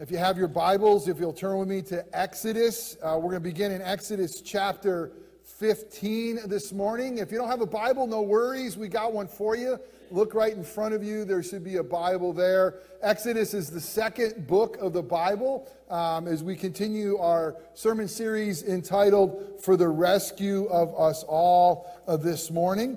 If you have your Bibles, if you'll turn with me to Exodus, we're going to begin in Exodus chapter 15 this morning. If you don't have a Bible, no worries. We got one for you. Look right in front of you. There should be a Bible there. Exodus is the second book of the Bible as we continue our sermon series entitled For the Rescue of Us All this morning.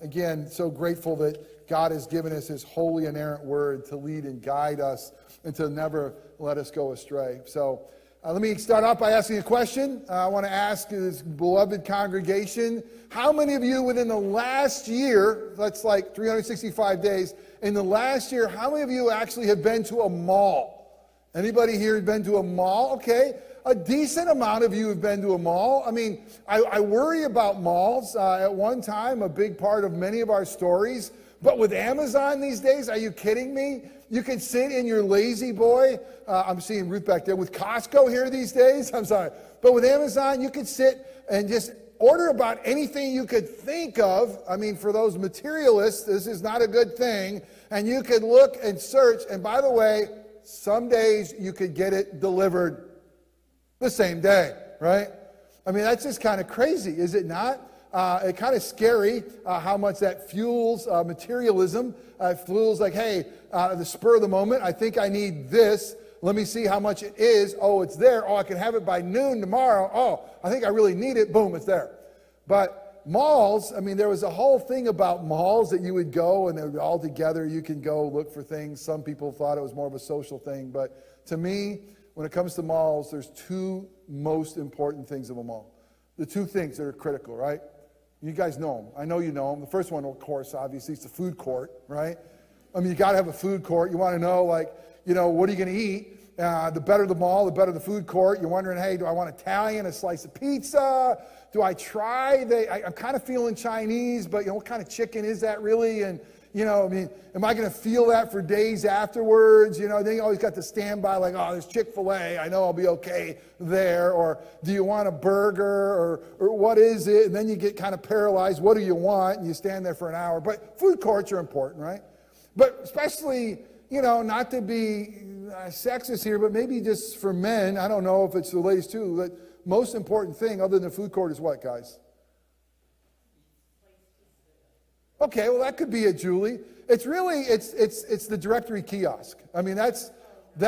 Again, so grateful that God has given us his holy, inerrant word to lead and guide us and to never let us go astray. So let me start off by asking a question. I want to ask this beloved congregation, how many of you within the last year, that's like 365 days, in the last year, how many of you actually have been to a mall? Anybody here been to a mall? Okay, a decent amount of you have been to a mall. I mean, I worry about malls. At one time, a big part of many of our stories. But with Amazon these days, are you kidding me? You can sit in your lazy boy. I'm seeing Ruth back there. With Costco here these days, I'm sorry. But with Amazon, you can sit and just order about anything you could think of. I mean, for those materialists, this is not a good thing. And you could look and search. And by the way, some days you could get it delivered the same day, right? I mean, that's just kind of crazy, is it not? It's kind of scary how much that fuels materialism. It fuels like, hey, the spur of the moment, I think I need this. Let me see how much it is. Oh, it's there. Oh, I can have it by noon tomorrow. Oh, I think I really need it. Boom, it's there. But malls, I mean, there was a whole thing about malls that you would go and they would be all together. You can go look for things. Some people thought it was more of a social thing. But to me, when it comes to malls, there's two most important things of a mall. The two things that are critical, right? You guys know them. I know you know them. The first one, of course, obviously, is the food court, right? I mean, you got to have a food court. You want to know, like, you know, what are you going to eat? The better the mall, the better the food court. You're wondering, hey, do I want Italian, a slice of pizza? Do I try? I'm kind of feeling Chinese, but, you know, what kind of chicken is that really? And, you know, I mean, am I going to feel that for days afterwards? You know, then you always got to stand by like, oh, there's Chick-fil-A. I know I'll be okay there. Or do you want a burger? Or what is it? And then you get kind of paralyzed. What do you want? And you stand there for an hour. But food courts are important, right? But especially, you know, not to be sexist here, but maybe just for men. I don't know if it's the ladies too. But most important thing other than the food court is what, guys? Okay, well, that could be it, Julie. It's really, it's the directory kiosk. I mean, that's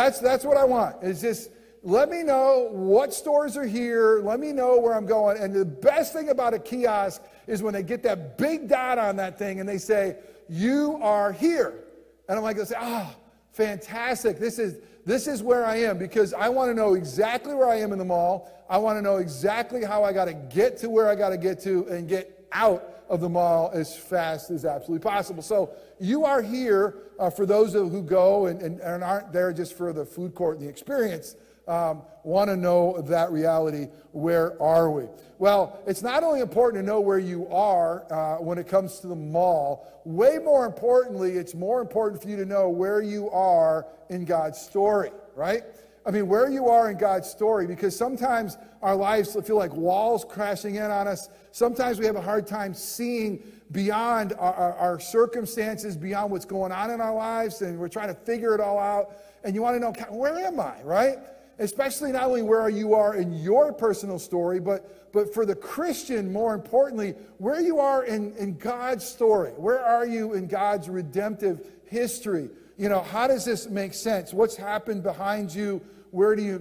what I want. It's just, let me know what stores are here. Let me know where I'm going. And the best thing about a kiosk is when they get that big dot on that thing and they say, you are here. And I'm like, ah, oh, fantastic. This is where I am because I want to know exactly where I am in the mall. I want to know exactly how I got to get to where I got to get to and get out of the mall as fast as absolutely possible. So you are here for those who go and aren't there just for the food court and the experience. Want to know that reality. Where are we? Well, it's not only important to know where you are when it comes to the mall. Way more importantly, it's more important for you to know where you are in God's story, right? I mean, where you are in God's story, because sometimes our lives feel like walls crashing in on us. Sometimes we have a hard time seeing beyond our circumstances, beyond what's going on in our lives, and we're trying to figure it all out. And you want to know, where am I, right? Especially not only where you are in your personal story, but for the Christian, more importantly, where you are in God's story. Where are you in God's redemptive history? You know, how does this make sense? What's happened behind you? Where do you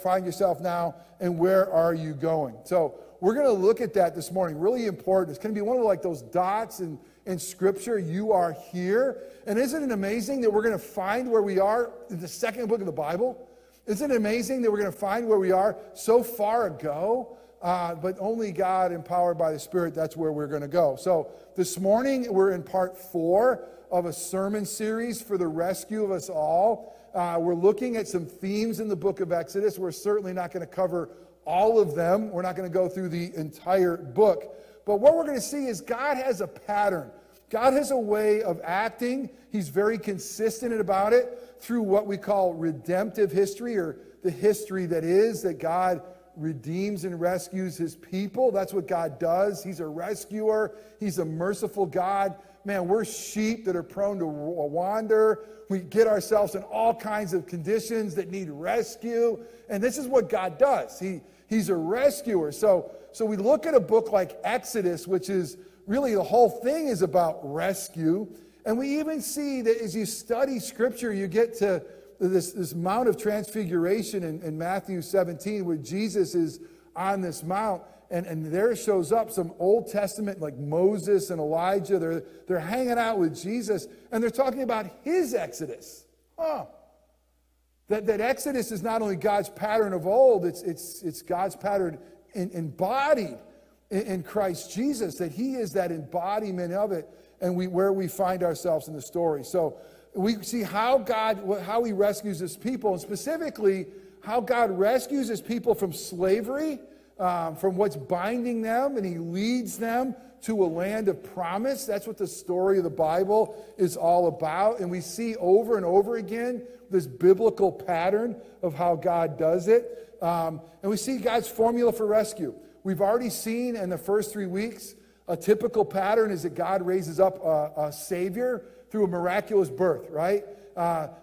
find yourself now? And where are you going? So we're going to look at that this morning. Really important. It's going to be one of like those dots in Scripture. You are here. And isn't it amazing that we're going to find where we are in the second book of the Bible? Isn't it amazing that we're going to find where we are so far ago? But only God, empowered by the Spirit, that's where we're going to go. So this morning, we're in part 4 of a sermon series for the rescue of us all. We're looking at some themes in the book of Exodus. We're certainly not going to cover all of them. We're not going to go through the entire book. But what we're going to see is God has a pattern. God has a way of acting. He's very consistent about it through what we call redemptive history, or the history that God redeems and rescues his people. That's what God does. He's a rescuer. He's a merciful God. man, we're sheep that are prone to wander. We get ourselves in all kinds of conditions that need rescue. And this is what God does. He's a rescuer. So we look at a book like Exodus, which is really the whole thing is about rescue. And we even see that as you study Scripture, you get to this Mount of Transfiguration in Matthew 17, where Jesus is on this mount. And there shows up some Old Testament, like Moses and Elijah. They're hanging out with Jesus, and they're talking about his exodus. That exodus is not only God's pattern of old, it's God's pattern embodied in Christ Jesus, that he is that embodiment of it, and where we find ourselves in the story. So we see how he rescues his people, and specifically how God rescues his people from slavery, from what's binding them, and he leads them to a land of promise. That's what the story of the Bible is all about. And we see over and over again this biblical pattern of how God does it. And we see God's formula for rescue. We've already seen in the first 3 weeks, a typical pattern is that God raises up a savior through a miraculous birth, right?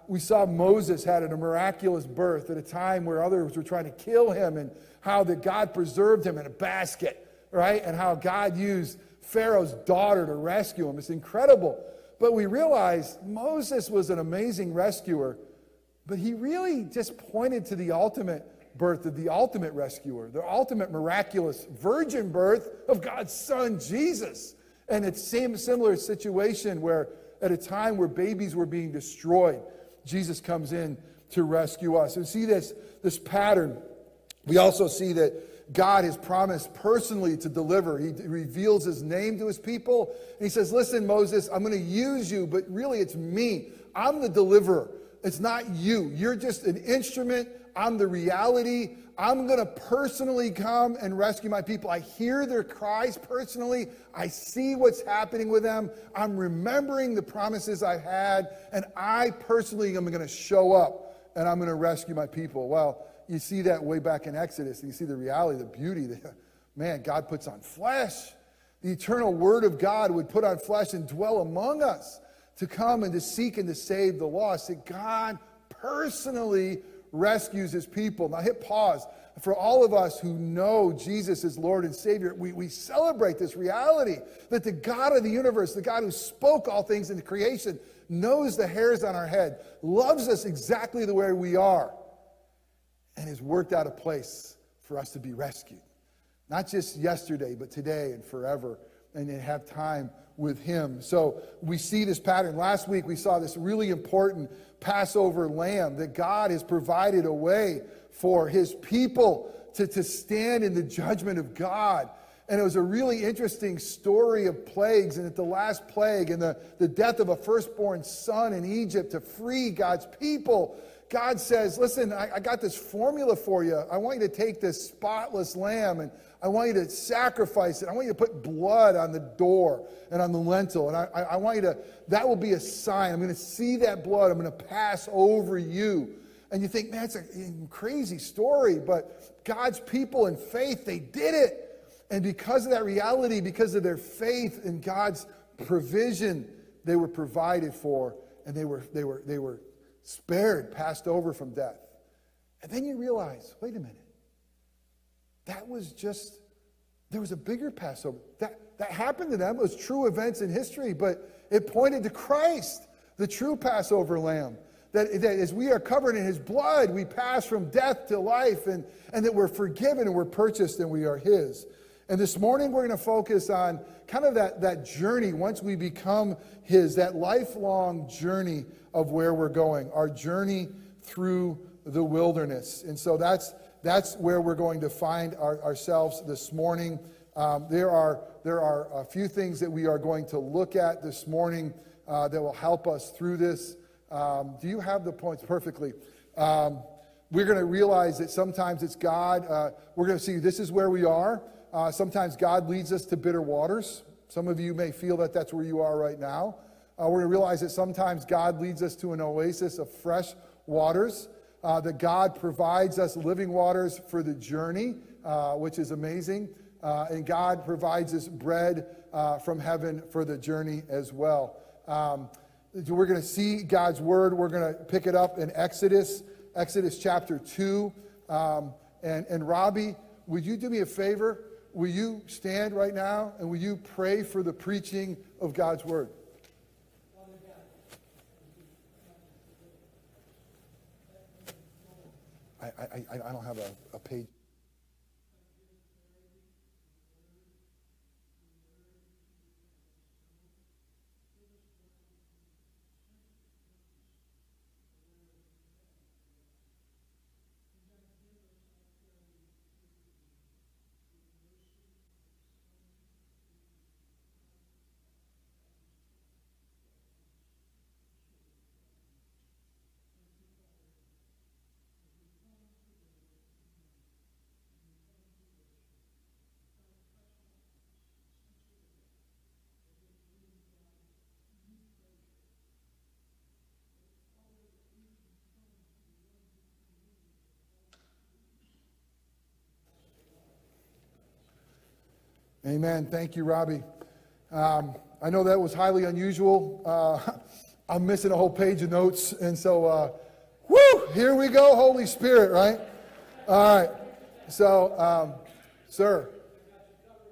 We saw Moses had a miraculous birth at a time where others were trying to kill him, and how that God preserved him in a basket, right? And how God used Pharaoh's daughter to rescue him. It's incredible. But we realize Moses was an amazing rescuer, but he really just pointed to the ultimate birth of the ultimate rescuer, the ultimate miraculous virgin birth of God's son, Jesus. And it's similar situation where at a time where babies were being destroyed, Jesus comes in to rescue us. And see this pattern. We also see that God has promised personally to deliver. He reveals his name to his people. And he says, listen, Moses, I'm going to use you, but really it's me. I'm the deliverer. It's not you. You're just an instrument. I'm the reality. I'm going to personally come and rescue my people. I hear their cries personally. I see what's happening with them. I'm remembering the promises I had, and I personally am going to show up, and I'm going to rescue my people. Well, you see that way back in Exodus, and you see the reality, the beauty that, man, God puts on flesh. The eternal word of God would put on flesh and dwell among us to come and to seek and to save the lost. That God personally rescues his people. Now hit pause. For all of us who know Jesus is Lord and Savior, we celebrate this reality that the God of the universe, the God who spoke all things into creation, knows the hairs on our head, loves us exactly the way we are, and has worked out a place for us to be rescued. Not just yesterday, but today and forever, and then have time with him. So we see this pattern. Last week we saw this really important Passover lamb, that God has provided a way for his people to stand in the judgment of God. And it was a really interesting story of plagues, and at the last plague and the death of a firstborn son in Egypt to free God's people, God says, listen, I got this formula for you. I want you to take this spotless lamb, and I want you to sacrifice it. I want you to put blood on the door and on the lintel. And I want you to, that will be a sign. I'm going to see that blood. I'm going to pass over you. And you think, man, it's a crazy story. But God's people in faith, they did it. And because of that reality, because of their faith in God's provision, they were provided for, and they were spared, passed over from death. And then you realize, wait a minute. That was just, there was a bigger Passover. That happened to them. It was true events in history, but it pointed to Christ, the true Passover lamb. That as we are covered in his blood, we pass from death to life, and that we're forgiven and we're purchased and we are his. And this morning we're going to focus on kind of that journey once we become his, that lifelong journey of where we're going, our journey through the wilderness. And so that's where we're going to find ourselves this morning. There are a few things that we are going to look at this morning that will help us through this. Do you have the points perfectly? We're going to realize that sometimes it's God. We're going to see this is where we are. Sometimes God leads us to bitter waters. Some of you may feel that that's where you are right now. We're going to realize that sometimes God leads us to an oasis of fresh waters. That God provides us living waters for the journey, which is amazing. and God provides us bread from heaven for the journey as well. We're going to see God's word. We're going to pick it up in Exodus chapter 2. And Robbie, would you do me a favor? Will you stand right now and will you pray for the preaching of God's word? I don't have a page. Amen. Thank you, Robbie. I know that was highly unusual. I'm missing a whole page of notes. And so, woo, here we go, Holy Spirit, right? All right. So, sir,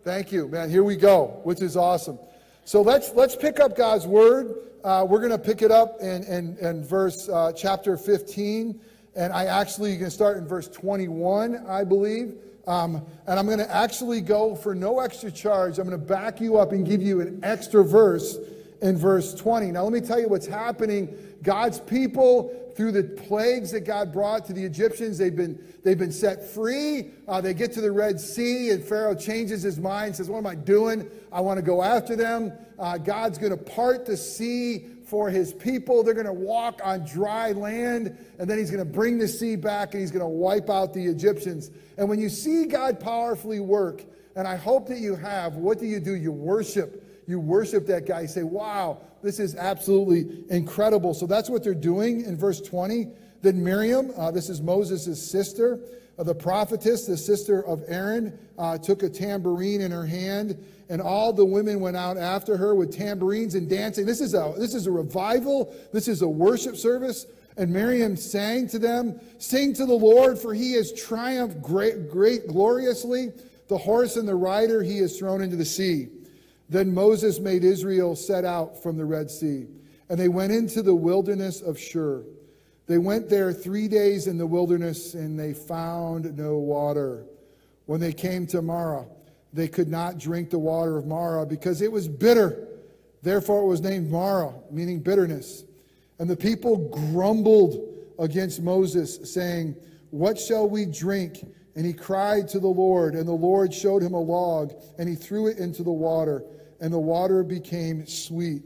thank you, man. Here we go, which is awesome. So let's pick up God's word. We're going to pick it up in verse chapter 15. And you can start in verse 21, I believe. And I'm going to actually go for no extra charge. I'm going to back you up and give you an extra verse in verse 20. Now, let me tell you what's happening. God's people, through the plagues that God brought to the Egyptians, they've been set free. They get to the Red Sea, and Pharaoh changes his mind, says, what am I doing? I want to go after them. God's going to part the sea for his people. They're going to walk on dry land, and then he's going to bring the sea back, and he's going to wipe out the Egyptians. And when you see God powerfully work, and I hope that you have, what do? You worship. You worship that guy. You say, wow, this is absolutely incredible. So that's what they're doing in verse 20. Then Miriam, this is Moses' sister, the prophetess, the sister of Aaron, took a tambourine in her hand, and all the women went out after her with tambourines and dancing. This is a revival. This is a worship service. And Miriam sang to them, "Sing to the Lord, for he has triumphed great gloriously. The horse and the rider he has thrown into the sea." Then Moses made Israel set out from the Red Sea, and they went into the wilderness of Shur. They went there 3 days in the wilderness, and they found no water. When they came to Marah, they could not drink the water of Marah because it was bitter. Therefore it was named Marah, meaning bitterness. And the people grumbled against Moses, saying, "What shall we drink?" And he cried to the Lord, and the Lord showed him a log, and he threw it into the water, and the water became sweet.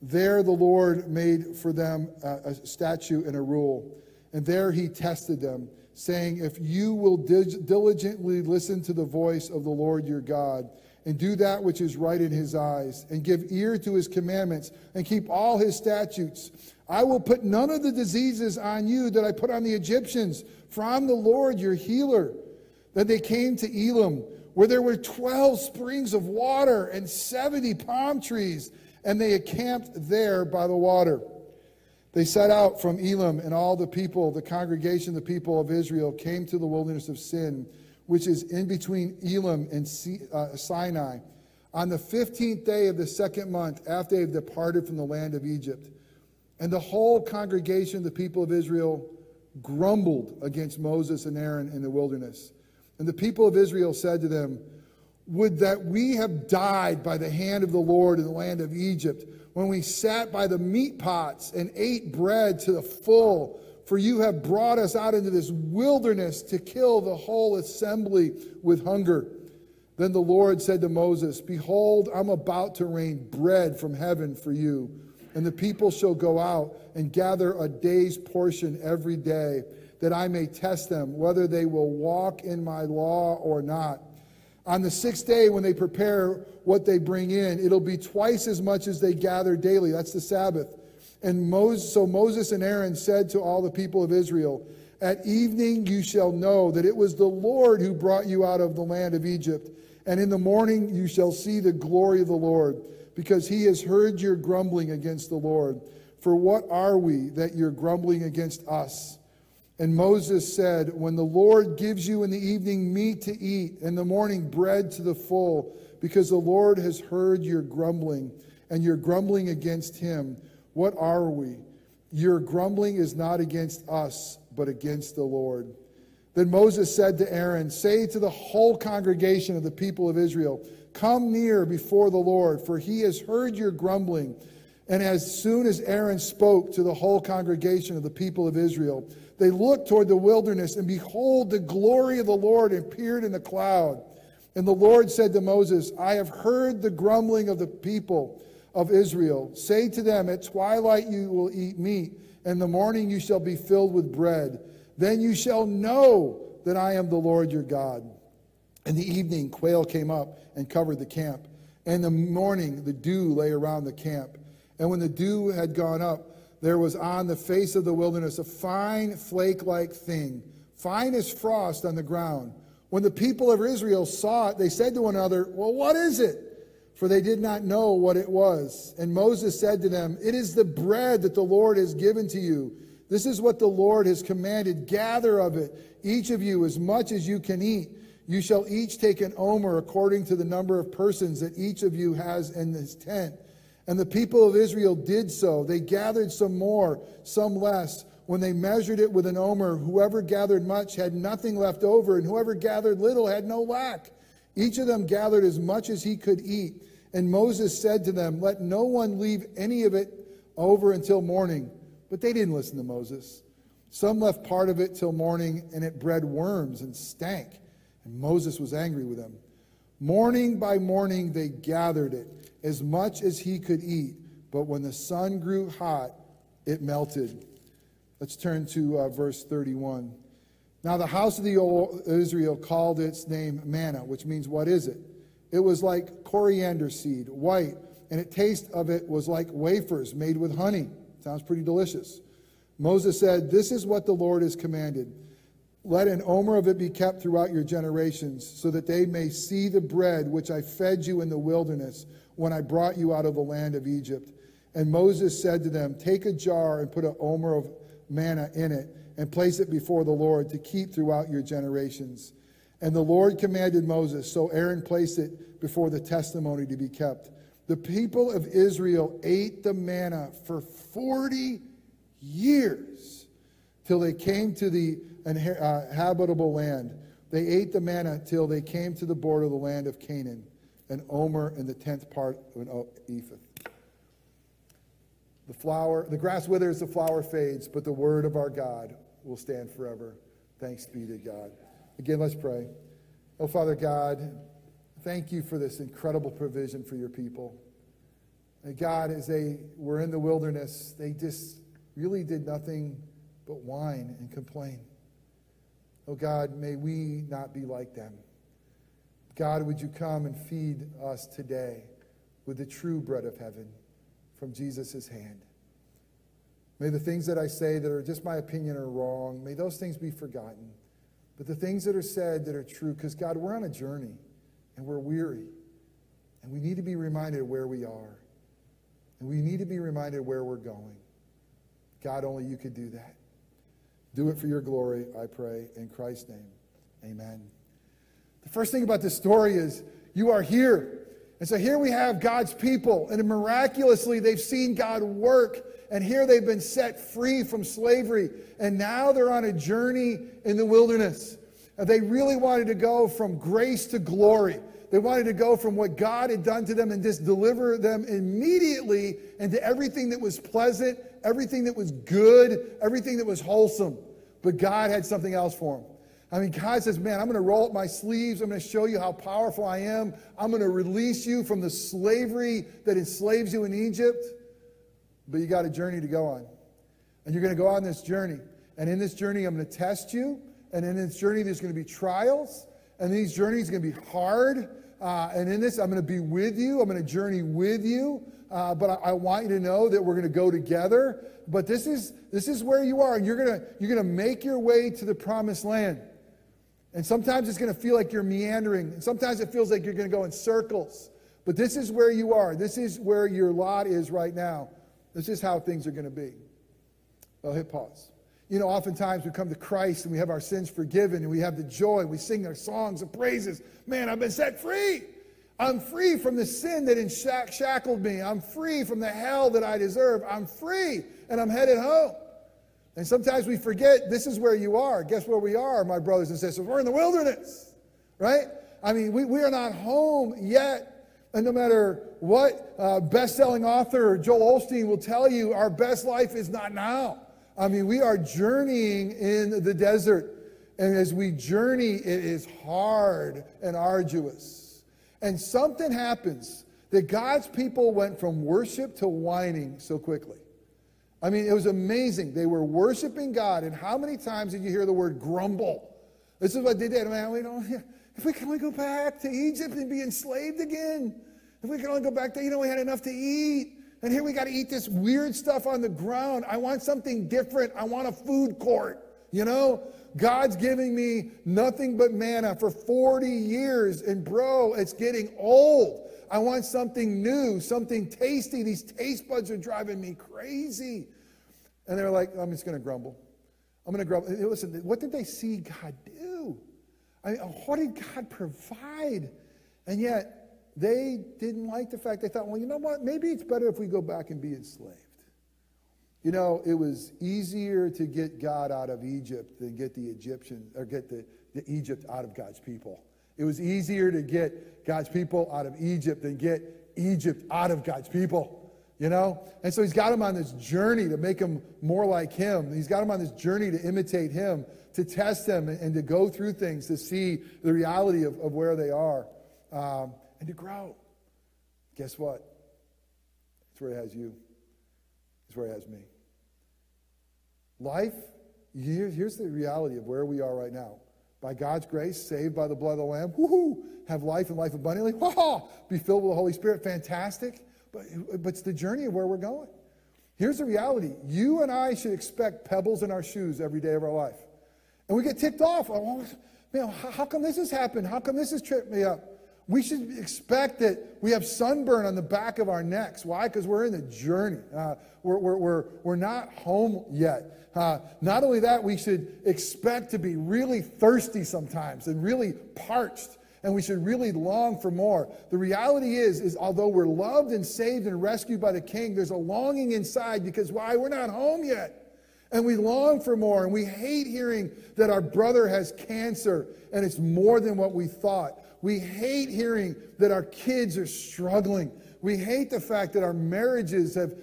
There the Lord made for them a statute and a rule, and there he tested them, saying, "If you will diligently listen to the voice of the Lord your God, and do that which is right in his eyes, and give ear to his commandments, and keep all his statutes, I will put none of the diseases on you that I put on the Egyptians, for I am the Lord your healer." Then they came to Elam, where there were 12 springs of water and 70 palm trees, and they encamped there by the water. They set out from Elam, and all the people, the congregation, the people of Israel, came to the wilderness of Sin, which is in between Elam and Sinai, on the 15th day of the second month, after they had departed from the land of Egypt. And the whole congregation, the people of Israel, grumbled against Moses and Aaron in the wilderness. And the people of Israel said to them, "Would that we have died by the hand of the Lord in the land of Egypt, when we sat by the meat pots and ate bread to the full, for you have brought us out into this wilderness to kill the whole assembly with hunger." Then the Lord said to Moses, "Behold, I'm about to rain bread from heaven for you, and the people shall go out and gather a day's portion every day, that I may test them whether they will walk in my law or not. On the sixth day, when they prepare what they bring in, it'll be twice as much as they gather daily." That's the Sabbath. And So Moses and Aaron said to all the people of Israel, "At evening you shall know that it was the Lord who brought you out of the land of Egypt, And in the morning you shall see the glory of the Lord, because he has heard your grumbling against the Lord. For what are we that you're grumbling against us? And Moses said, when the Lord gives you in the evening meat to eat, and the morning bread to the full, because the Lord has heard your grumbling, and your grumbling against him, what are we? Your grumbling is not against us, but against the Lord. Then Moses said to Aaron, say to the whole congregation of the people of Israel, come near before the Lord, for he has heard your grumbling. And as soon as Aaron spoke to the whole congregation of the people of Israel, they looked toward the wilderness, and behold, the glory of the Lord appeared in the cloud. And the Lord said to Moses, I have heard the grumbling of the people of Israel. Say to them, at twilight you will eat meat, and in the morning you shall be filled with bread. Then you shall know that I am the Lord your God. In the evening, quail came up and covered the camp. And in the morning, the dew lay around the camp. And when the dew had gone up, there was on the face of the wilderness a fine flake-like thing, fine as frost on the ground. When the people of Israel saw it, they said to one another, well, what is it? For they did not know what it was. And Moses said to them, it is the bread that the Lord has given to you. This is what the Lord has commanded. Gather of it, each of you, as much as you can eat. You shall each take an omer according to the number of persons that each of you has in his tent. And the people of Israel did so. They gathered some more, some less. When they measured it with an omer, whoever gathered much had nothing left over, and whoever gathered little had no lack. Each of them gathered as much as he could eat. And Moses said to them, let no one leave any of it over until morning. But they didn't listen to Moses. Some left part of it till morning, and it bred worms and stank. And Moses was angry with them. Morning by morning they gathered it, as much as he could eat, but when the sun grew hot, it melted. Let's turn to verse 31. Now the house of Israel called its name manna, which means what is it? It was like coriander seed, white, and the taste of it was like wafers made with honey. Sounds pretty delicious. Moses said, this is what the Lord has commanded. Let an omer of it be kept throughout your generations, so that they may see the bread which I fed you in the wilderness when I brought you out of the land of Egypt. And Moses said to them, take a jar and put an omer of manna in it, and place it before the Lord to keep throughout your generations. And the Lord commanded Moses, so Aaron placed it before the testimony to be kept. The people of Israel ate the manna for 40 years till they came to the habitable land. They ate the manna till they came to the border of the land of Canaan, an omer and the 10th part of an ephah. The grass withers, the flower fades, but the word of our God will stand forever. Thanks be to God. Again, let's pray. Oh, Father God, thank you for this incredible provision for your people. And God, as they were in the wilderness, they just really did nothing but whine and complain. Oh God, may we not be like them. God, would you come and feed us today with the true bread of heaven from Jesus' hand. May the things that I say that are just my opinion are wrong, may those things be forgotten. But the things that are said that are true, because God, we're on a journey and we're weary. And we need to be reminded of where we are. And we need to be reminded where we're going. God, only you could do that. Do it for your glory, I pray, in Christ's name. Amen. The first thing about this story is you are here. And so here we have God's people, and miraculously they've seen God work, and here they've been set free from slavery, and now they're on a journey in the wilderness. And they really wanted to go from grace to glory. They wanted to go from what God had done to them and just deliver them immediately into everything that was pleasant, everything that was good, everything that was wholesome. But God had something else for them. I mean, God says, man, I'm going to roll up my sleeves. I'm going to show you how powerful I am. I'm going to release you from the slavery that enslaves you in Egypt. But you got a journey to go on. And you're going to go on this journey. And in this journey, I'm going to test you. And in this journey, there's going to be trials. And these journeys are going to be hard. And in this, I'm going to be with you. I'm going to journey with you. But I want you to know that we're going to go together. But this is where you are. You're going to make your way to the promised land. And sometimes it's going to feel like you're meandering. And sometimes it feels like you're going to go in circles. But this is where you are. This is where your lot is right now. This is how things are going to be. I'll hit pause. You know, oftentimes we come to Christ and we have our sins forgiven and we have the joy. We sing our songs of praises. Man, I've been set free. I'm free from the sin that shackled me. I'm free from the hell that I deserve. I'm free and I'm headed home. And sometimes we forget this is where you are. Guess where we are, my brothers and sisters? We're in the wilderness, right? I mean, we are not home yet. And no matter what best-selling author Joel Osteen will tell you, our best life is not now. I mean, we are journeying in the desert. And as we journey, it is hard and arduous. And something happens that God's people went from worship to whining so quickly. I mean, it was amazing. They were worshiping God. And how many times did you hear the word grumble? This is what they did. Man, we don't, if we can only go back to Egypt and be enslaved again. If we can only go back to, we had enough to eat. And here we got to eat this weird stuff on the ground. I want something different. I want a food court. God's giving me nothing but manna for 40 years. And bro, it's getting old. I want something new, something tasty. These taste buds are driving me crazy. And they're like, I'm just going to grumble. I'm going to grumble. Listen, what did they see God do? I mean, what did God provide? And yet, they didn't like the fact. They thought, well, you know what? Maybe it's better if we go back and be enslaved. It was easier to get God out of Egypt than get the Egyptian, or get the Egypt out of God's people. It was easier to get God's people out of Egypt than get Egypt out of God's people, And so he's got them on this journey to make them more like him. He's got them on this journey to imitate him, to test them, and to go through things to see the reality of where they are. And to grow. Guess what? It's where it has you. It's where it has me. Life, here's the reality of where we are right now. By God's grace, saved by the blood of the Lamb, woohoo! Have life and life abundantly. Whoa! Be filled with the Holy Spirit. Fantastic. But it's the journey of where we're going. Here's the reality. You and I should expect pebbles in our shoes every day of our life. And we get ticked off. Oh, man, how come this has happened? How come this has tripped me up? We should expect that we have sunburn on the back of our necks. Why? Because we're in the journey. We're not home yet. Not only that, we should expect to be really thirsty sometimes and really parched, and we should really long for more. The reality is although we're loved and saved and rescued by the King, there's a longing inside because why? We're not home yet. And we long for more, and we hate hearing that our brother has cancer, and it's more than what we thought. We hate hearing that our kids are struggling. We hate the fact that our marriages have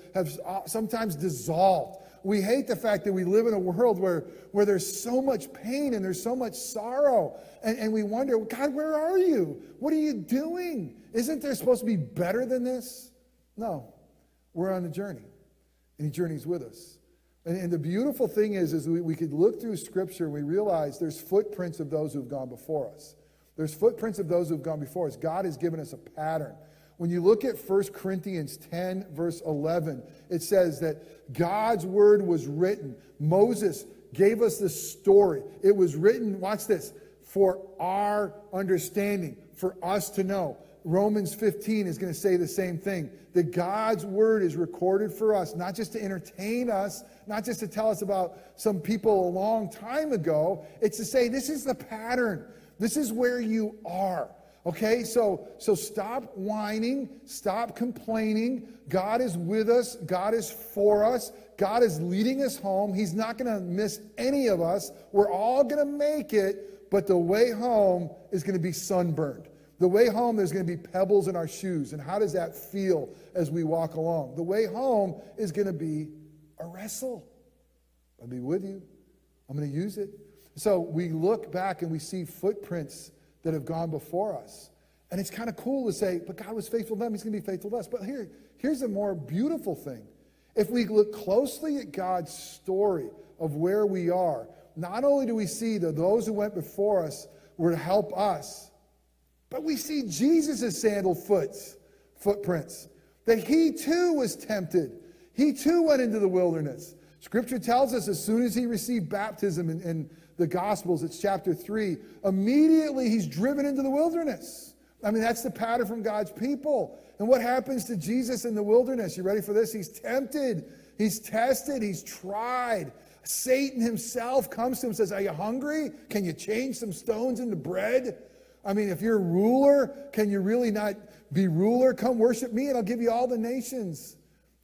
sometimes dissolved. We hate the fact that we live in a world where there's so much pain and there's so much sorrow. And we wonder, God, where are you? What are you doing? Isn't there supposed to be better than this? No, we're on a journey, and he journeys with us. And the beautiful thing is we could look through Scripture and we realize there's footprints of those who have gone before us. There's footprints of those who have gone before us. God has given us a pattern. When you look at 1 Corinthians 10, verse 11, it says that God's word was written. Moses gave us the story. It was written, watch this, for our understanding, for us to know. Romans 15 is going to say the same thing, that God's word is recorded for us, not just to entertain us, not just to tell us about some people a long time ago. It's to say this is the pattern. This is where you are, okay? So stop whining, stop complaining. God is with us. God is for us. God is leading us home. He's not going to miss any of us. We're all going to make it, but the way home is going to be sunburned. The way home, there's going to be pebbles in our shoes, and how does that feel as we walk along? The way home is going to be a wrestle. I'll be with you. I'm going to use it. So we look back and we see footprints that have gone before us. And it's kind of cool to say, but God was faithful to them. He's going to be faithful to us. But here's a more beautiful thing. If we look closely at God's story of where we are, not only do we see that those who went before us were to help us, but we see Jesus' footprints, that he too was tempted. He too went into the wilderness. Scripture tells us as soon as he received baptism in the Gospels, it's chapter 3, immediately he's driven into the wilderness. I mean, that's the pattern from God's people. And what happens to Jesus in the wilderness? You ready for this? He's tempted. He's tested. He's tried. Satan himself comes to him and says, "Are you hungry? Can you change some stones into bread? I mean, if you're a ruler, can you really not be ruler? Come worship me and I'll give you all the nations."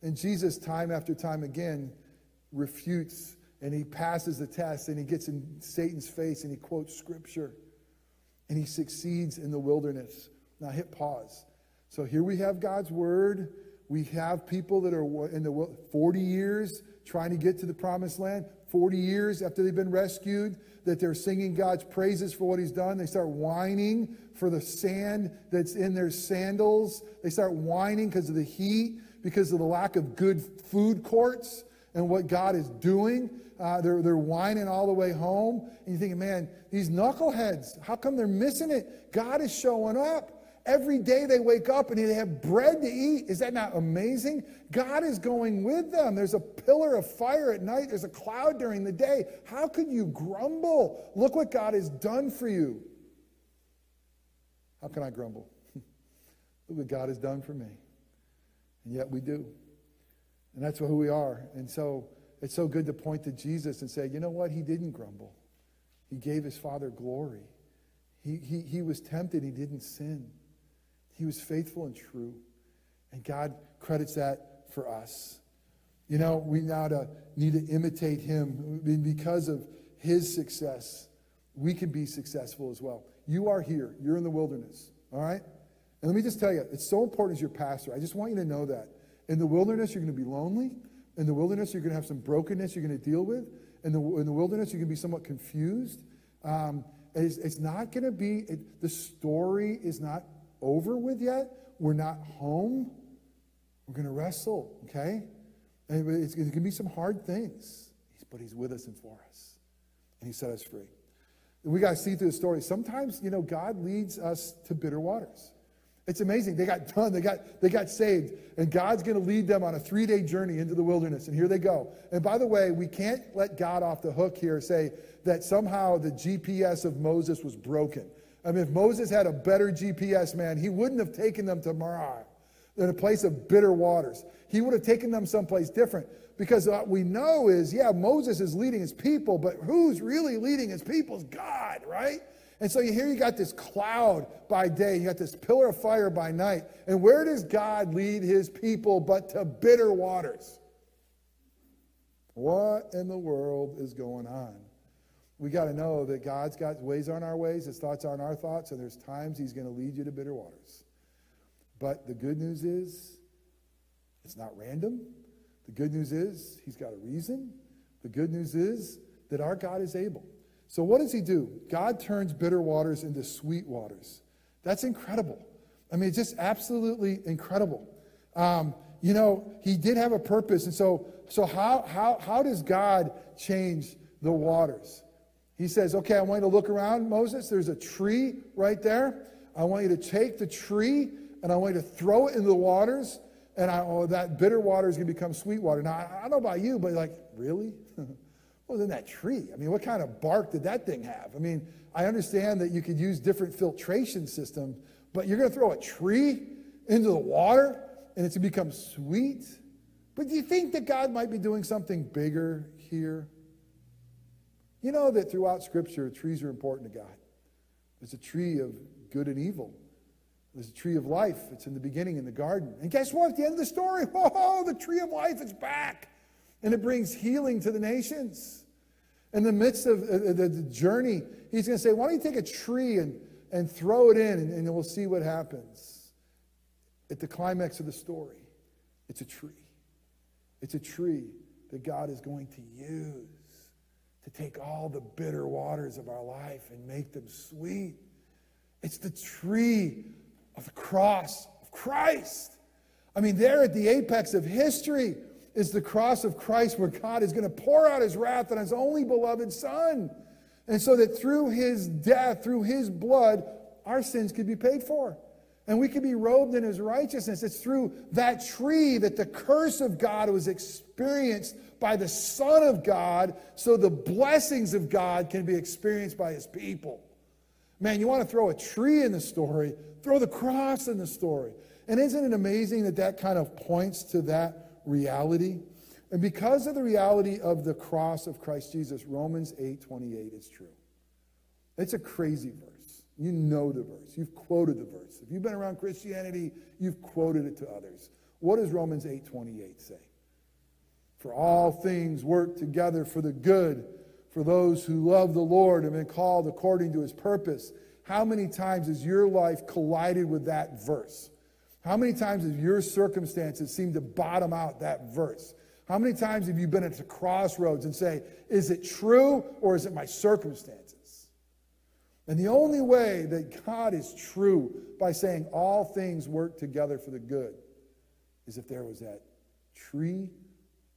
And Jesus, time after time again, refutes, and he passes the test, and he gets in Satan's face and he quotes Scripture. And he succeeds in the wilderness. Now hit pause. So here we have God's word. We have people that are in the 40 years trying to get to the promised land. 40 years after they've been rescued, that they're singing God's praises for what he's done. They start whining for the sand that's in their sandals. They start whining because of the heat, because of the lack of good food courts and what God is doing. They're whining all the way home. And you're thinking, man, these knuckleheads, how come they're missing it? God is showing up. Every day they wake up and they have bread to eat. Is that not amazing? God is going with them. There's a pillar of fire at night. There's a cloud during the day. How could you grumble? Look what God has done for you. How can I grumble? Look what God has done for me. And yet we do. And that's who we are. And so it's so good to point to Jesus and say, you know what? He didn't grumble. He gave his Father glory. He was tempted. He didn't sin. He was faithful and true. And God credits that for us. You know, we now need to imitate him. Because of his success, we can be successful as well. You are here. You're in the wilderness. All right? And let me just tell you, it's so important as your pastor. I just want you to know that. In the wilderness, you're going to be lonely. In the wilderness, you're going to have some brokenness you're going to deal with. In the wilderness, you're going to be somewhat confused. It's not going to be, the story is not over with yet. We're not home. We're going to wrestle, okay? And it's going to be some hard things. But he's with us and for us. And he set us free. We got to see through the story. Sometimes, you know, God leads us to bitter waters. It's amazing. They got done. They got saved. And God's going to lead them on a 3-day journey into the wilderness. And here they go. And by the way, we can't let God off the hook here, say that somehow the GPS of Moses was broken. I mean, if Moses had a better GPS, man, he wouldn't have taken them to Marah, in a place of bitter waters. He would have taken them someplace different. Because what we know is, yeah, Moses is leading his people, but who's really leading his people is God, right? And so here you got this cloud by day. You got this pillar of fire by night. And where does God lead his people but to bitter waters? What in the world is going on? We got to know that God's got ways aren't our ways. His thoughts aren't our thoughts. And there's times he's going to lead you to bitter waters. But the good news is it's not random. The good news is he's got a reason. The good news is that our God is able. So what does he do? God turns bitter waters into sweet waters. That's incredible. I mean, just absolutely incredible. You know, he did have a purpose. And so how does God change the waters? He says, okay, I want you to look around, Moses. There's a tree right there. I want you to take the tree, and I want you to throw it into the waters, and that bitter water is going to become sweet water. Now, I don't know about you, but like, really? Well, then that tree. I mean, what kind of bark did that thing have? I mean, I understand that you could use different filtration systems, but you're going to throw a tree into the water and it's going to become sweet? But do you think that God might be doing something bigger here? You know that throughout Scripture, trees are important to God. There's a tree of good and evil. There's a tree of life. It's in the beginning in the garden. And guess what? At the end of the story, whoa, the tree of life is back. And it brings healing to the nations. In the midst of the journey, he's going to say, why don't you take a tree and throw it in, and we'll see what happens. At the climax of the story, it's a tree. It's a tree that God is going to use to take all the bitter waters of our life and make them sweet. It's the tree of the cross of Christ. I mean, there at the apex of history, is the cross of Christ where God is going to pour out his wrath on his only beloved Son. And so that through his death, through his blood, our sins could be paid for. And we can be robed in his righteousness. It's through that tree that the curse of God was experienced by the Son of God, so the blessings of God can be experienced by his people. Man, you want to throw a tree in the story, throw the cross in the story. And isn't it amazing that that kind of points to that reality? And because of the reality of the cross of Christ Jesus, Romans 8:28 is true. It's a crazy verse. You know the verse. You've quoted the verse. If you've been around Christianity, you've quoted it to others. What does Romans 8:28 say? For all things work together for the good, for those who love the Lord and been called according to his purpose. How many times has your life collided with that verse? How many times have your circumstances seemed to bottom out that verse? How many times have you been at the crossroads and say, is it true or is it my circumstances? And the only way that God is true by saying all things work together for the good is if there was that tree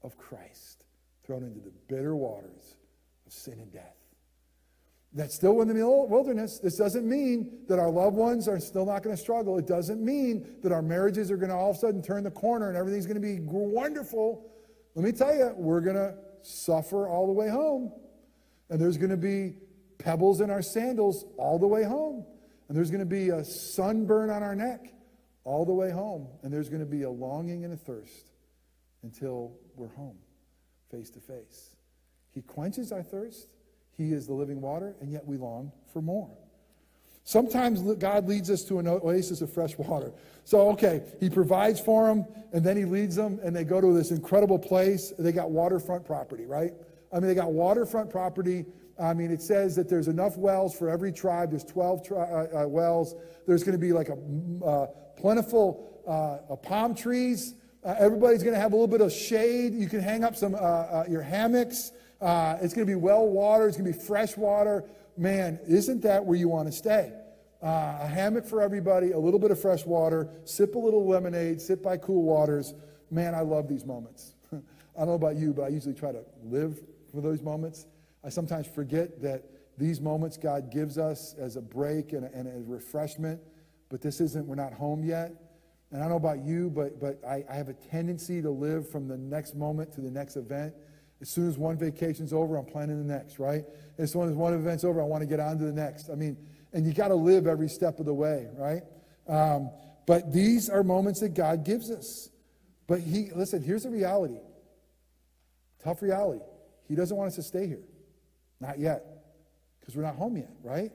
of Christ thrown into the bitter waters of sin and death. That's still in the wilderness. This doesn't mean that our loved ones are still not going to struggle. It doesn't mean that our marriages are going to all of a sudden turn the corner and everything's going to be wonderful. Let me tell you, we're going to suffer all the way home. And there's going to be pebbles in our sandals all the way home. And there's going to be a sunburn on our neck all the way home. And there's going to be a longing and a thirst until we're home, face to face. He quenches our thirst. He is the living water, and yet we long for more. Sometimes God leads us to an oasis of fresh water. So, okay, he provides for them, and then he leads them, and they go to this incredible place. They got waterfront property, right? I mean, they got waterfront property. I mean, it says that there's enough wells for every tribe. There's 12 wells. There's going to be like a plentiful palm trees. Everybody's going to have a little bit of shade. You can hang up some your hammocks. It's going to be well water. It's going to be fresh water. Man, isn't that where you want to stay? A hammock for everybody, a little bit of fresh water, sip a little lemonade, sit by cool waters. Man, I love these moments. I don't know about you, but I usually try to live for those moments. I sometimes forget that these moments God gives us as a break and a refreshment, but we're not home yet. And I don't know about you, but I have a tendency to live from the next moment to the next event. As soon as one vacation's over, I'm planning the next, right? As soon as one event's over, I want to get on to the next. I mean, and you got to live every step of the way, right? But these are moments that God gives us. But here's the reality. Tough reality. He doesn't want us to stay here. Not yet, because we're not home yet, right?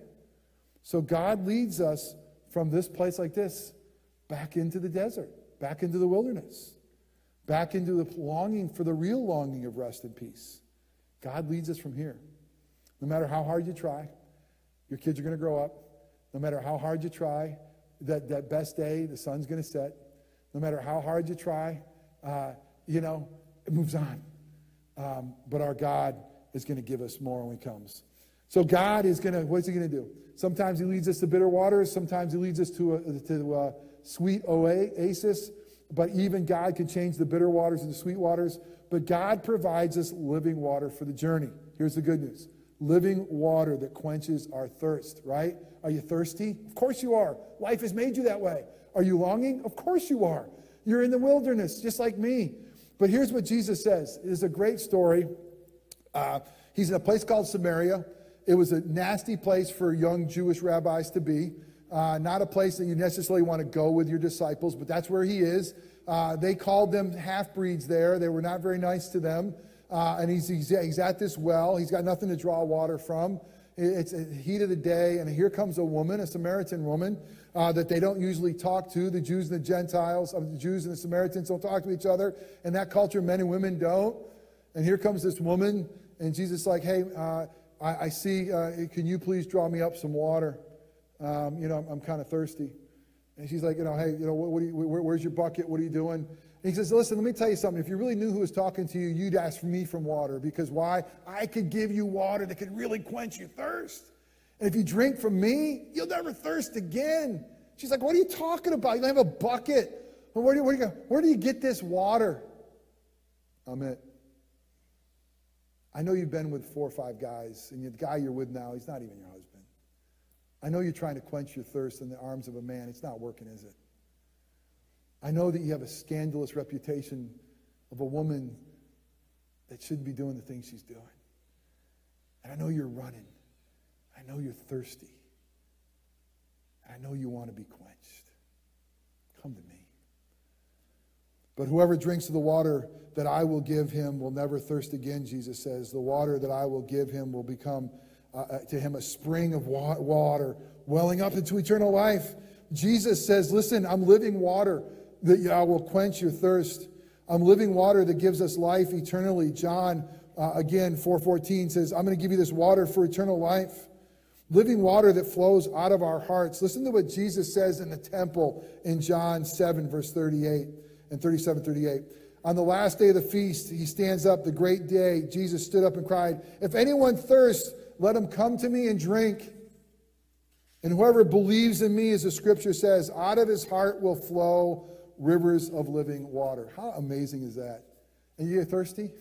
So God leads us from this place like this back into the desert, back into the wilderness, back into the longing for the real longing of rest and peace. God leads us from here. No matter how hard you try, your kids are going to grow up. No matter how hard you try, that best day, the sun's going to set. No matter how hard you try, it moves on. But our God is going to give us more when he comes. So God is going to, what's he going to do? Sometimes he leads us to bitter waters. Sometimes he leads us to a sweet oasis. But even God can change the bitter waters into sweet waters. But God provides us living water for the journey. Here's the good news. Living water that quenches our thirst, right? Are you thirsty? Of course you are. Life has made you that way. Are you longing? Of course you are. You're in the wilderness, just like me. But here's what Jesus says. It is a great story. He's in a place called Samaria. It was a nasty place for young Jewish rabbis to be. Not a place that you necessarily want to go with your disciples, but that's where he is. They called them half-breeds there. They were not very nice to them. And he's at this well. He's got nothing to draw water from. It's the heat of the day, and here comes a woman, a Samaritan woman, that they don't usually talk to. The Jews and the Gentiles, the Jews and the Samaritans don't talk to each other. In that culture, men and women don't. And here comes this woman, and Jesus is like, hey, I see, can you please draw me up some water? I'm kind of thirsty. And she's like, hey, where's your bucket? What are you doing? And he says, listen, let me tell you something. If you really knew who was talking to you, you'd ask me for water. Because why? I could give you water that could really quench your thirst. And if you drink from me, you'll never thirst again. She's like, what are you talking about? You don't have a bucket. Well, where do you get this water? I'm it. I know you've been with 4 or 5 guys, and the guy you're with now, he's not even your husband. I know you're trying to quench your thirst in the arms of a man. It's not working, is it? I know that you have a scandalous reputation of a woman that shouldn't be doing the things she's doing. And I know you're running. I know you're thirsty. I know you want to be quenched. Come to me. But whoever drinks of the water that I will give him will never thirst again, Jesus says. The water that I will give him will become to him a spring of water, welling up into eternal life. Jesus says, listen, I'm living water that I will quench your thirst. I'm living water that gives us life eternally. John, again, 4:14 says, I'm going to give you this water for eternal life. Living water that flows out of our hearts. Listen to what Jesus says in the temple in John 7, verse 38 and 37, 38. On the last day of the feast, he stands up, the great day. Jesus stood up and cried, if anyone thirsts, let him come to me and drink. And whoever believes in me, as the scripture says, out of his heart will flow rivers of living water. How amazing is that? And you're thirsty?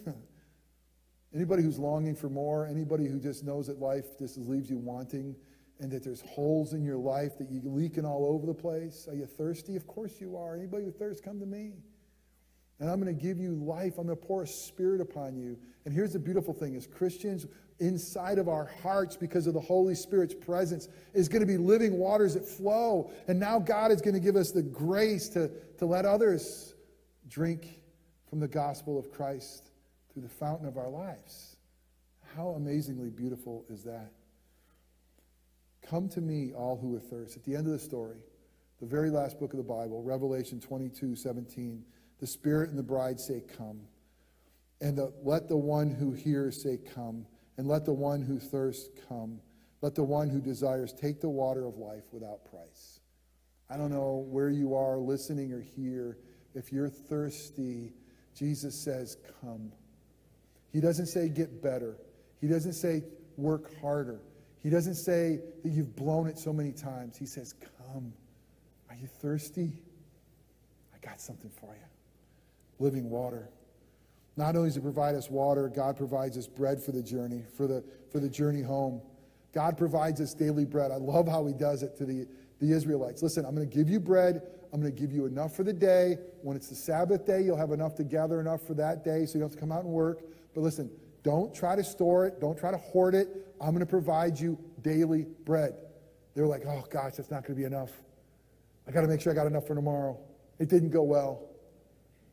Anybody who's longing for more, anybody who just knows that life just leaves you wanting and that there's holes in your life that you're leaking all over the place. Are you thirsty? Of course you are. Anybody who thirsts, come to me. And I'm going to give you life. I'm going to pour a spirit upon you. And here's the beautiful thing is Christians inside of our hearts because of the Holy Spirit's presence is going to be living waters that flow. And now God is going to give us the grace to let others drink from the gospel of Christ through the fountain of our lives. How amazingly beautiful is that? Come to me, all who are thirsty. At the end of the story, the very last book of the Bible, Revelation 22:17, the Spirit and the bride say, come. And let the one who hears say, come. And let the one who thirsts come. Let the one who desires take the water of life without price. I don't know where you are listening or here. If you're thirsty, Jesus says, come. He doesn't say get better. He doesn't say work harder. He doesn't say that you've blown it so many times. He says, come. Are you thirsty? I got something for you. Living water. Not only does he provide us water, God provides us bread for the journey, for the journey home. God provides us daily bread. I love how he does it to the Israelites. Listen, I'm going to give you bread. I'm going to give you enough for the day. When it's the Sabbath day, you'll have enough to gather enough for that day, so you don't have to come out and work. But listen, don't try to store it. Don't try to hoard it. I'm going to provide you daily bread. They're like, oh, gosh, that's not going to be enough. I got to make sure I got enough for tomorrow. It didn't go well.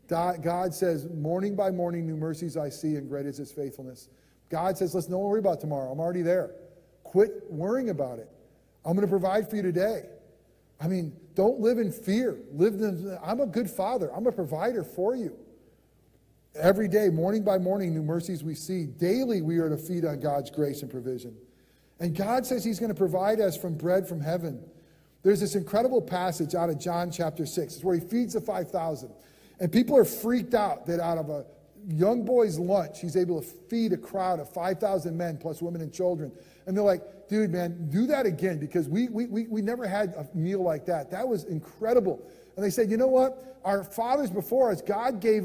God says, morning by morning, new mercies I see, and great is his faithfulness. God says, listen, don't worry about tomorrow. I'm already there. Quit worrying about it. I'm going to provide for you today. I mean, don't live in fear. I'm a good father. I'm a provider for you. Every day, morning by morning, new mercies we see. Daily we are to feed on God's grace and provision. And God says he's going to provide us from bread from heaven. There's this incredible passage out of John chapter 6. It's where he feeds the 5,000. And people are freaked out that out of a young boy's lunch, he's able to feed a crowd of 5,000 men plus women and children. And they're like, dude, man, do that again because we never had a meal like that. That was incredible. And they said, you know what? Our fathers before us, God gave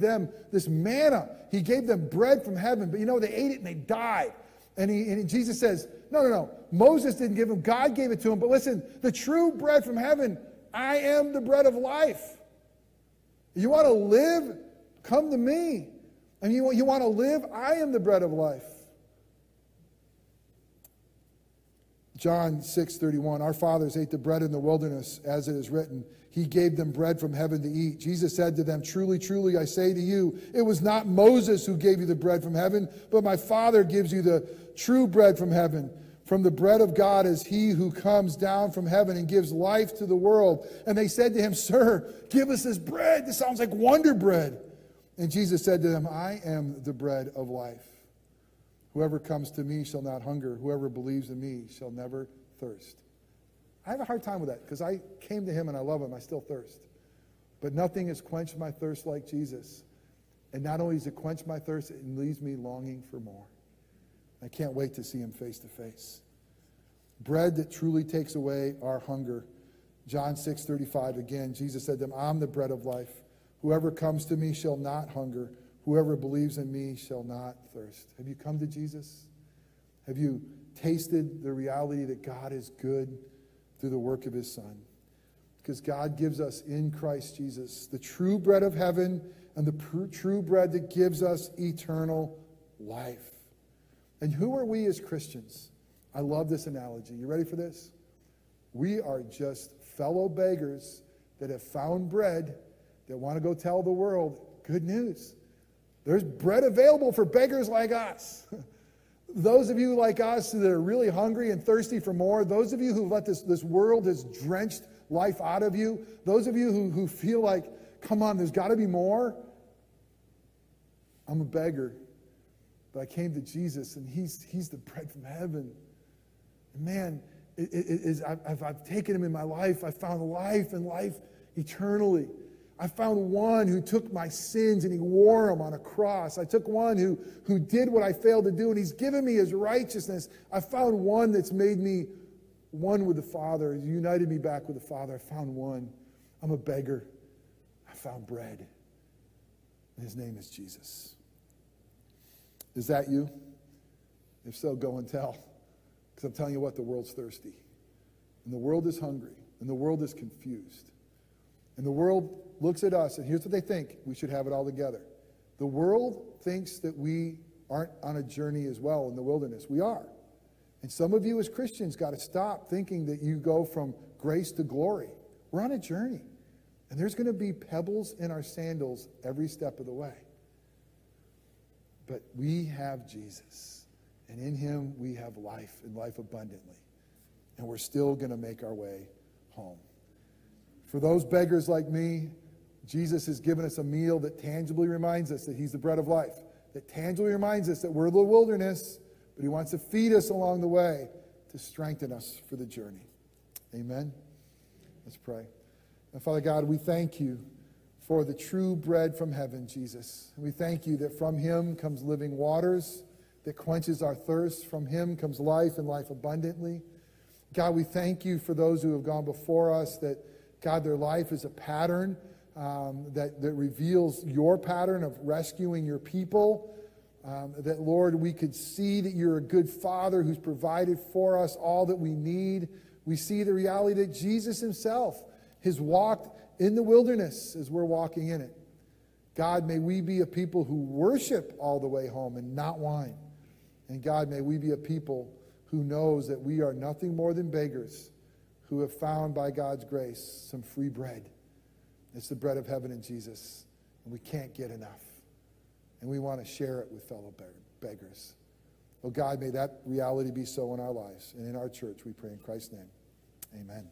them this manna. He gave them bread from heaven. But you know, they ate it and they died. And Jesus says, no. Moses didn't give them. God gave it to him. But listen, the true bread from heaven, I am the bread of life. You want to live? Come to me. And you want to live? I am the bread of life. John 6:31, our fathers ate the bread in the wilderness, as it is written. He gave them bread from heaven to eat. Jesus said to them, truly, truly, I say to you, it was not Moses who gave you the bread from heaven, but my Father gives you the true bread from heaven. From the bread of God is he who comes down from heaven and gives life to the world. And they said to him, sir, give us this bread. This sounds like wonder bread. And Jesus said to them, I am the bread of life. Whoever comes to me shall not hunger. Whoever believes in me shall never thirst. I have a hard time with that because I came to him and I love him. I still thirst. But nothing has quenched my thirst like Jesus. And not only does it quench my thirst, it leaves me longing for more. I can't wait to see him face to face. Bread that truly takes away our hunger. John 6:35, again, Jesus said to them, I'm the bread of life. Whoever comes to me shall not hunger. Whoever believes in me shall not thirst. Have you come to Jesus? Have you tasted the reality that God is good through the work of his Son. Because God gives us in Christ Jesus the true bread of heaven and the true bread that gives us eternal life. And who are we as Christians? I love this analogy. You ready for this? We are just fellow beggars that have found bread that want to go tell the world good news. There's bread available for beggars like us. Those of you like us that are really hungry and thirsty for more, those of you who let this world has drenched life out of you, those of you who feel like, come on, there's got to be more. I'm a beggar, but I came to Jesus, and he's the bread from heaven. And man, I've taken him in my life. I found life and life eternally. I found one who took my sins and he wore them on a cross. I took one who did what I failed to do, and he's given me his righteousness. I found one that's made me one with the Father, united me back with the Father. I found one. I'm a beggar. I found bread. And his name is Jesus. Is that you? If so, go and tell. Because I'm telling you what, the world's thirsty. And the world is hungry. And the world is confused. And the world looks at us, and here's what they think. We should have it all together. The world thinks that we aren't on a journey as well in the wilderness. We are. And some of you as Christians got to stop thinking that you go from grace to glory. We're on a journey. And there's going to be pebbles in our sandals every step of the way. But we have Jesus. And in him we have life, and life abundantly. And we're still going to make our way home. For those beggars like me, Jesus has given us a meal that tangibly reminds us that he's the bread of life, that tangibly reminds us that we're in the wilderness, but he wants to feed us along the way to strengthen us for the journey. Amen? Let's pray. And Father God, we thank you for the true bread from heaven, Jesus. And we thank you that from him comes living waters that quenches our thirst. From him comes life, and life abundantly. God, we thank you for those who have gone before us, that God, their life is a pattern that reveals your pattern of rescuing your people. That, Lord, we could see that you're a good Father who's provided for us all that we need. We see the reality that Jesus himself has walked in the wilderness as we're walking in it. God, may we be a people who worship all the way home and not wine. And God, may we be a people who knows that we are nothing more than beggars who have found by God's grace some free bread. It's the bread of heaven in Jesus, and we can't get enough. And we want to share it with fellow beggars. Oh God, may that reality be so in our lives and in our church, we pray in Christ's name. Amen.